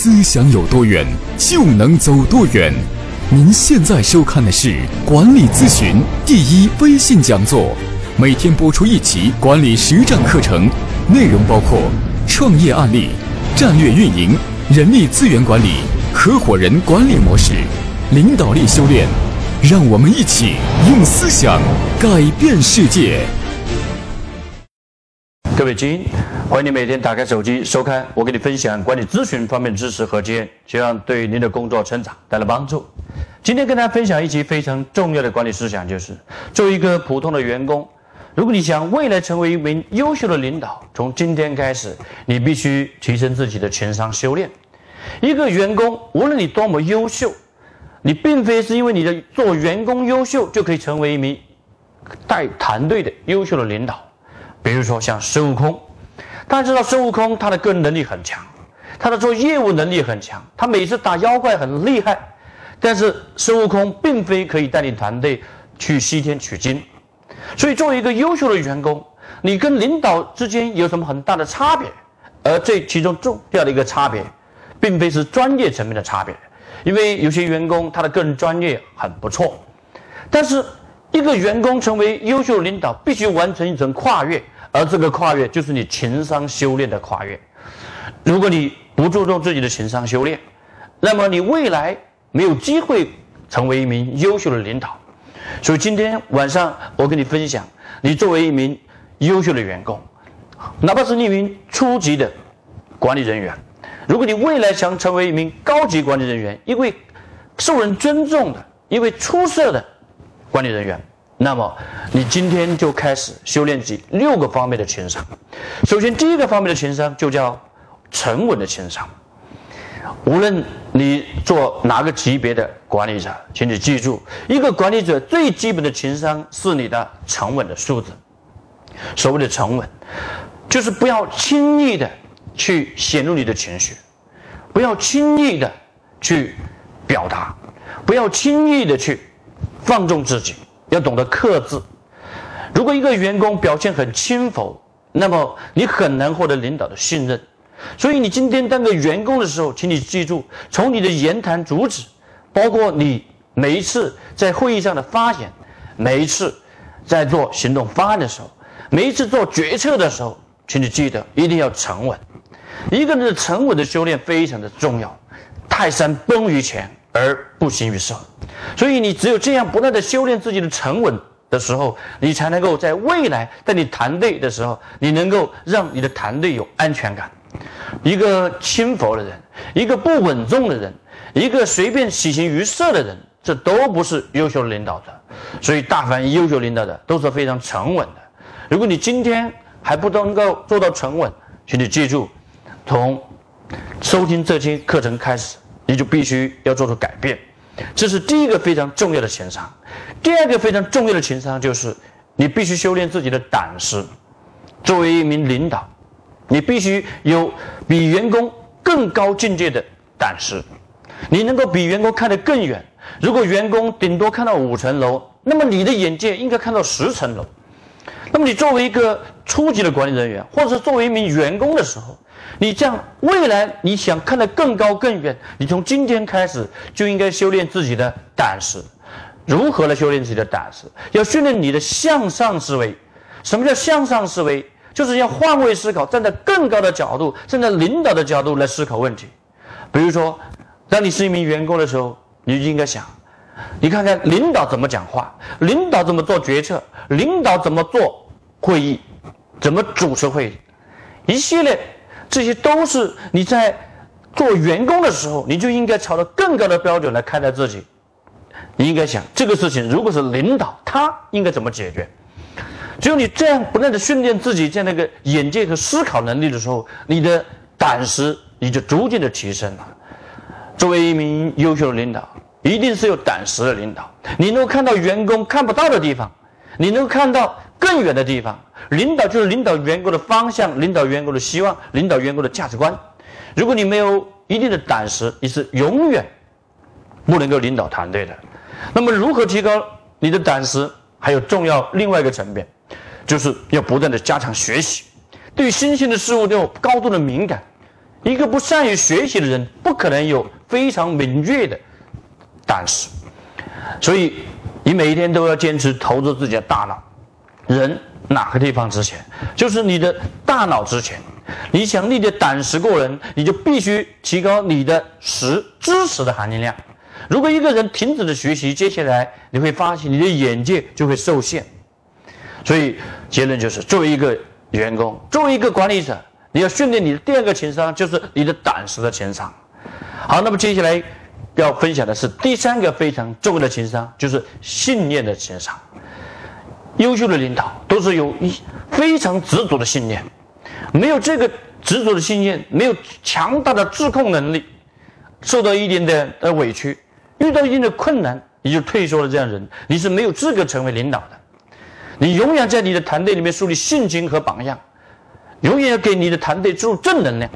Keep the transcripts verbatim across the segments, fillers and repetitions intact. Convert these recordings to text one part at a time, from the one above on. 思想有多远，就能走多远。您现在收看的是管理咨询第一微信讲座，每天播出一期管理实战课程，内容包括创业案例、战略运营、人力资源管理、合伙人管理模式、领导力修炼。让我们一起用思想改变世界。各位精英，欢迎你每天打开手机收看我给你分享管理咨询方面知识和经验，希望对您的工作成长带来帮助。今天跟大家分享一期非常重要的管理思想，就是作为一个普通的员工，如果你想未来成为一名优秀的领导，从今天开始你必须提升自己的情商修炼。一个员工无论你多么优秀，你并非是因为你的做员工优秀就可以成为一名带团队的优秀的领导。比如说像孙悟空，大家知道孙悟空他的个人能力很强，他的做业务能力很强，他每次打妖怪很厉害，但是孙悟空并非可以带领团队去西天取经。所以作为一个优秀的员工，你跟领导之间有什么很大的差别？而这其中重要的一个差别并非是专业层面的差别，因为有些员工他的个人专业很不错，但是一个员工成为优秀领导必须完成一层跨越，而这个跨越就是你情商修炼的跨越。如果你不注重自己的情商修炼，那么你未来没有机会成为一名优秀的领导。所以今天晚上我跟你分享，你作为一名优秀的员工，哪怕是一名初级的管理人员，如果你未来想成为一名高级管理人员，一位受人尊重的，一位出色的管理人员，那么你今天就开始修炼自己六个方面的情商。首先第一个方面的情商就叫沉稳的情商。无论你做哪个级别的管理者，请你记住，一个管理者最基本的情商是你的沉稳的素质。所谓的沉稳，就是不要轻易的去显露你的情绪，不要轻易的去表达，不要轻易的去放纵自己，要懂得克制。如果一个员工表现很轻浮，那么你很难获得领导的信任。所以你今天当个员工的时候，请你记住，从你的言谈举止，包括你每一次在会议上的发言，每一次在做行动方案的时候，每一次做决策的时候，请你记得一定要沉稳。一个人的沉稳的修炼非常的重要，泰山崩于前而不形于色。所以你只有这样不断的修炼自己的沉稳的时候，你才能够在未来带你团队的时候，你能够让你的团队有安全感。一个轻浮的人，一个不稳重的人，一个随便喜形于色的人，这都不是优秀的领导者。所以大凡优秀领导者都是非常沉稳的。如果你今天还不能够做到沉稳，请你记住，从收听这期课程开始，你就必须要做出改变。这是第一个非常重要的情商。第二个非常重要的情商就是你必须修炼自己的胆识。作为一名领导，你必须有比员工更高境界的胆识，你能够比员工看得更远。如果员工顶多看到五层楼，那么你的眼界应该看到十层楼。那么你作为一个初级的管理人员，或者是作为一名员工的时候，你这样未来你想看得更高更远，你从今天开始就应该修炼自己的胆识。如何来修炼自己的胆识？要训练你的向上思维。什么叫向上思维？就是要换位思考，站在更高的角度，站在领导的角度来思考问题。比如说当你是一名员工的时候，你就应该想，你看看领导怎么讲话，领导怎么做决策，领导怎么做会议，怎么主持会议，一系列这些都是你在做员工的时候，你就应该朝着更高的标准来看待自己。你应该想，这个事情如果是领导，他应该怎么解决？只有你这样不断的训练自己这样的一个眼界和思考能力的时候，你的胆识你就逐渐的提升了。作为一名优秀的领导，一定是有胆识的领导。你能够看到员工看不到的地方，你能够看到更远的地方。领导就是领导员工的方向，领导员工的希望，领导员工的价值观。如果你没有一定的胆识，你是永远不能够领导团队的。那么如何提高你的胆识？还有重要另外一个层面，就是要不断的加强学习，对于新鲜的事物都有高度的敏感。一个不善于学习的人不可能有非常敏锐的胆识。所以你每一天都要坚持投资自己的大脑。人哪个地方值钱？就是你的大脑值钱。你想你的胆识过人，你就必须提高你的识知识的含金量。如果一个人停止了学习，接下来你会发现你的眼界就会受限。所以结论就是，作为一个员工，作为一个管理者，你要训练你的第二个情商，就是你的胆识的情商。好，那么接下来要分享的是第三个非常重要的情商，就是信念的情商。优秀的领导都是有非常执着的信念，没有这个执着的信念，没有强大的自控能力，受到一点的呃委屈，遇到一定的困难你就退缩了，这样人你是没有资格成为领导的。你永远在你的团队里面树立信心和榜样，永远要给你的团队注入正能量。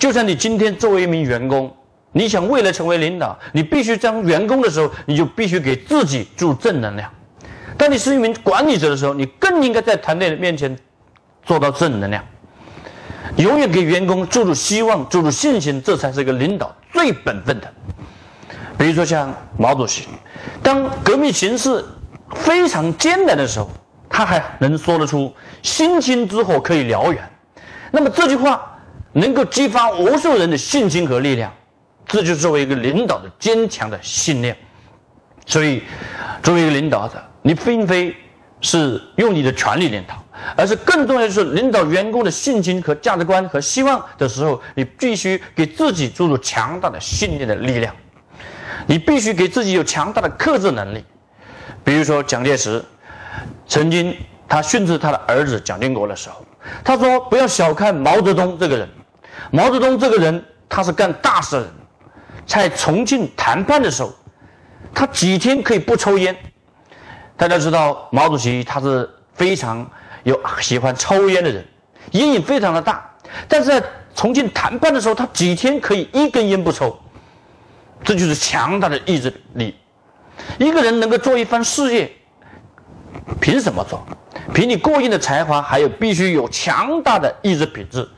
就像你今天作为一名员工，你想未来成为领导，你必须当员工的时候，你就必须给自己注入正能量。当你是一名管理者的时候，你更应该在团队面前做到正能量，永远给员工注入希望、注入信心，这才是一个领导最本分的。比如说像毛主席，当革命形势非常艰难的时候，他还能说得出星星之火可以燎原，那么这句话能够激发无数人的信心和力量，这就是作为一个领导的坚强的信念。所以作为一个领导者，你并非是用你的权力领导，而是更重要的是领导员工的信心和价值观和希望的时候，你必须给自己注入强大的信念的力量，你必须给自己有强大的克制能力。比如说蒋介石曾经他训斥他的儿子蒋经国的时候，他说不要小看毛泽东这个人，毛泽东这个人他是干大事的人。在重庆谈判的时候，他几天可以不抽烟。大家知道毛主席他是非常有喜欢抽烟的人，烟瘾非常的大，但是在重庆谈判的时候，他几天可以一根烟不抽。这就是强大的意志力。一个人能够做一番事业，凭什么做？凭你过硬的才华，还有必须有强大的意志品质。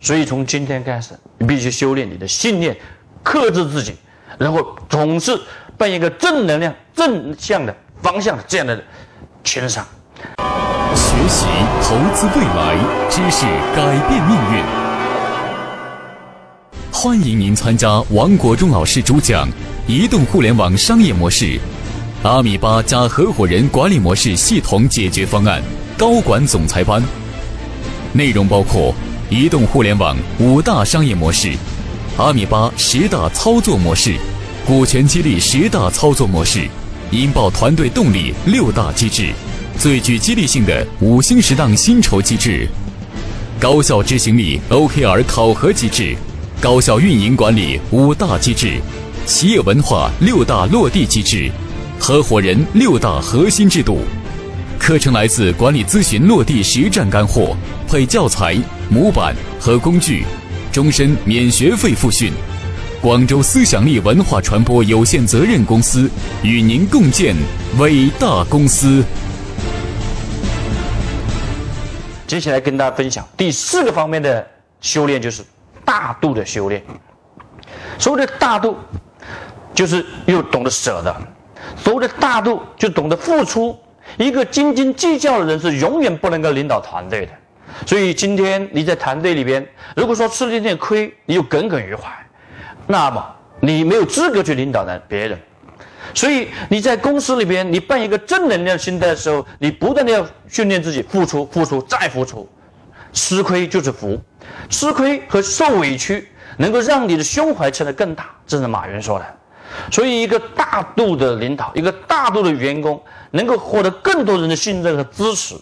所以从今天开始，你必须修炼你的信念，克制自己，然后总是扮演一个正能量、正向的方向的这样的情商。学习投资未来，知识改变命运。欢迎您参加王国忠老师主讲《移动互联网商业模式：阿米巴加合伙人管理模式系统解决方案》高管总裁班，内容包括移动互联网五大商业模式、阿米巴十大操作模式、股权激励十大操作模式、引爆团队动力六大机制、最具激励性的五星十档薪酬机制、高效执行力 O K R 考核机制、高效运营管理五大机制、企业文化六大落地机制、合伙人六大核心制度。课程来自管理咨询落地实战干货，配教材、模板和工具，终身免学费复训。广州思想力文化传播有限责任公司与您共建伟大公司。接下来跟大家分享第四个方面的修炼，就是大度的修炼。所谓的大度，就是又懂得舍得。所谓的大度，就懂得付出。一个斤斤计较的人是永远不能够领导团队的。所以今天你在团队里边，如果说吃了一点亏，你就耿耿于怀，那么你没有资格去领导别人。所以你在公司里边，你扮演一个正能量心态的时候，你不断的要训练自己付出、付出再付出。吃亏就是福，吃亏和受委屈能够让你的胸怀成得更大，这是马云说的。所以一个大度的领导，一个大度的员工，能够获得更多人的信任和支持。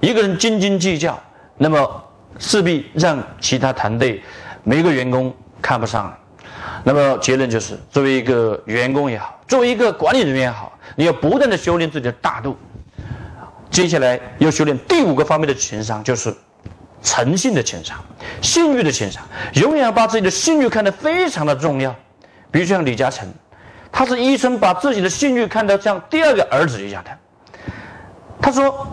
一个人斤斤计较，那么势必让其他团队每一个员工看不上。那么结论就是，作为一个员工也好，作为一个管理人员也好，你要不断的修炼自己的大度。接下来要修炼第五个方面的情商，就是诚信的情商、信誉的情商。永远要把自己的信誉看得非常的重要。比如像李嘉诚，他是医生，把自己的信誉看得像第二个儿子一样的。他说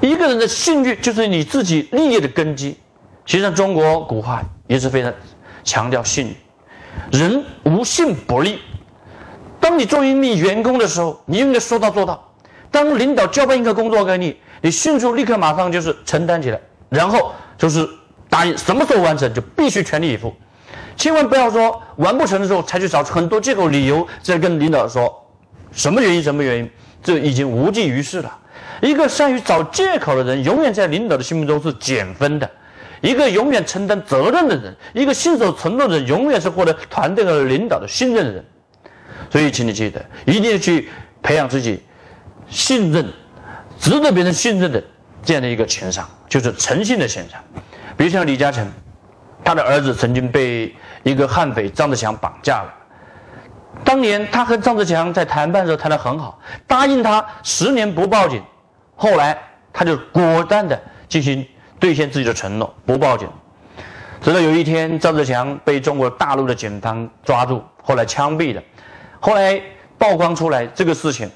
一个人的信誉就是你自己立业的根基。其实中国古话也是非常强调信誉。人无信不立。当你作为一名员工的时候，你应该说到做到。当领导交办一个工作给你，你迅速立刻马上就是承担起来，然后就是答应什么时候完成就必须全力以赴。千万不要说完不成的时候才去找很多借口理由，再跟领导说什么原因什么原因，这已经无济于事了。一个善于找借口的人，永远在领导的心目中是减分的；一个永远承担责任的人，一个信守承诺的人，永远是获得团队和领导的信任的人。所以请你记得，一定要去培养自己信任、值得别人信任的这样的一个情商，就是诚信的情商。比如像李嘉诚，他的儿子曾经被一个悍匪张志强绑架了。当年他和张志强在谈判的时候谈得很好，答应他十年不报警。后来他就果断的进行兑现自己的承诺，不报警。直到有一天，张志强被中国大陆的警方抓住，后来枪毙了。后来曝光出来这个事情，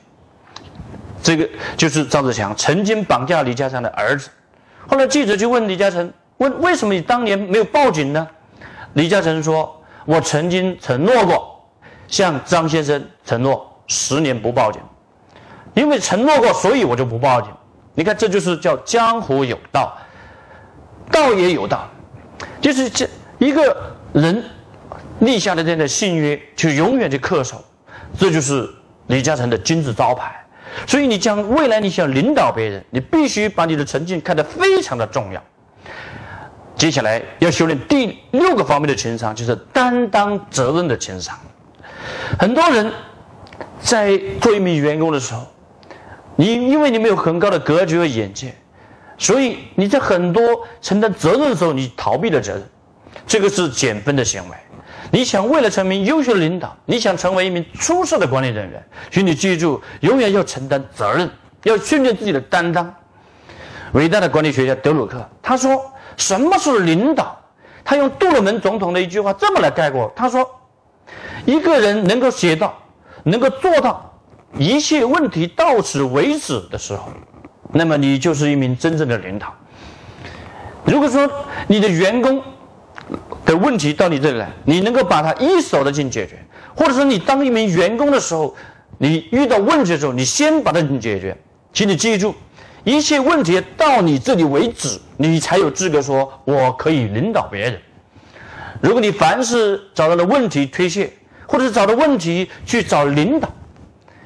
这个就是张志强曾经绑架李嘉诚的儿子。后来记者就问李嘉诚，问为什么你当年没有报警呢？李嘉诚说，我曾经承诺过，向张先生承诺十年不报警，因为承诺过，所以我就不报警。你看，这就是叫江湖有道，道也有道，就是这一个人立下的这样的信约，就永远去恪守，这就是李嘉诚的金字招牌。所以你将未来你想领导别人，你必须把你的诚信看得非常的重要。接下来要修炼第六个方面的情商，就是担当责任的情商。很多人在做一名员工的时候，你因为你没有很高的格局和眼界，所以你在很多承担责任的时候，你逃避了责任，这个是减分的行为。你想为了成为优秀的领导，你想成为一名出色的管理人员，请你记住，永远要承担责任，要训练自己的担当。伟大的管理学家德鲁克他说，什么是领导？他用杜鲁门总统的一句话这么来概括，他说，一个人能够写到能够做到一切问题到此为止的时候，那么你就是一名真正的领导。如果说你的员工的问题到你这里来，你能够把它一手的进解决，或者说你当一名员工的时候，你遇到问题的时候，你先把它进解决。请你记住，一切问题到你这里为止，你才有资格说我可以领导别人。如果你凡是找到了问题推卸，或者是找到问题去找领导，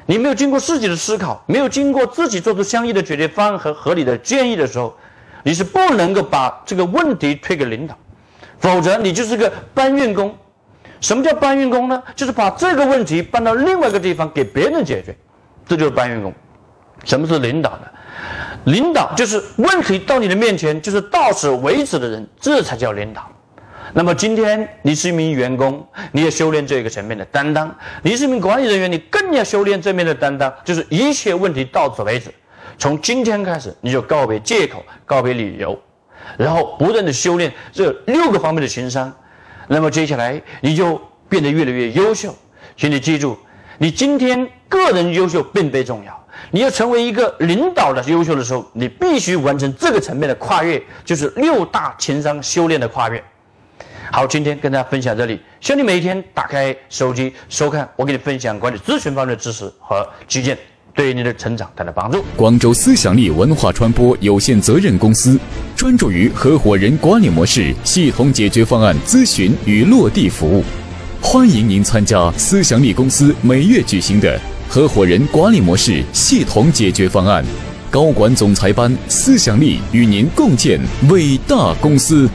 你没有经过自己的思考，没有经过自己做出相应的解决方案和合理的建议的时候，你是不能够把这个问题推给领导，否则你就是个搬运工。什么叫搬运工呢？就是把这个问题搬到另外一个地方给别人解决，这就是搬运工。什么是领导呢？领导就是问题到你的面前就是到此为止的人，这才叫领导。那么今天你是一名员工，你也修炼这个层面的担当；你是一名管理人员，你更要修炼这面的担当，就是一切问题到此为止。从今天开始，你就告别借口，告别理由，然后不断的修炼这六个方面的情商，那么接下来你就变得越来越优秀。请你记住，你今天个人优秀并非重要，你要成为一个领导的优秀的时候，你必须完成这个层面的跨越，就是六大情商修炼的跨越。好，今天跟大家分享这里，希望你每一天打开手机收看我给你分享管理咨询方面的知识和基建，对你的成长带来帮助。广州思想力文化传播有限责任公司专注于合伙人管理模式系统解决方案咨询与落地服务，欢迎您参加思想力公司每月举行的合伙人管理模式系统解决方案高管总裁班，思想力与您共建伟大公司。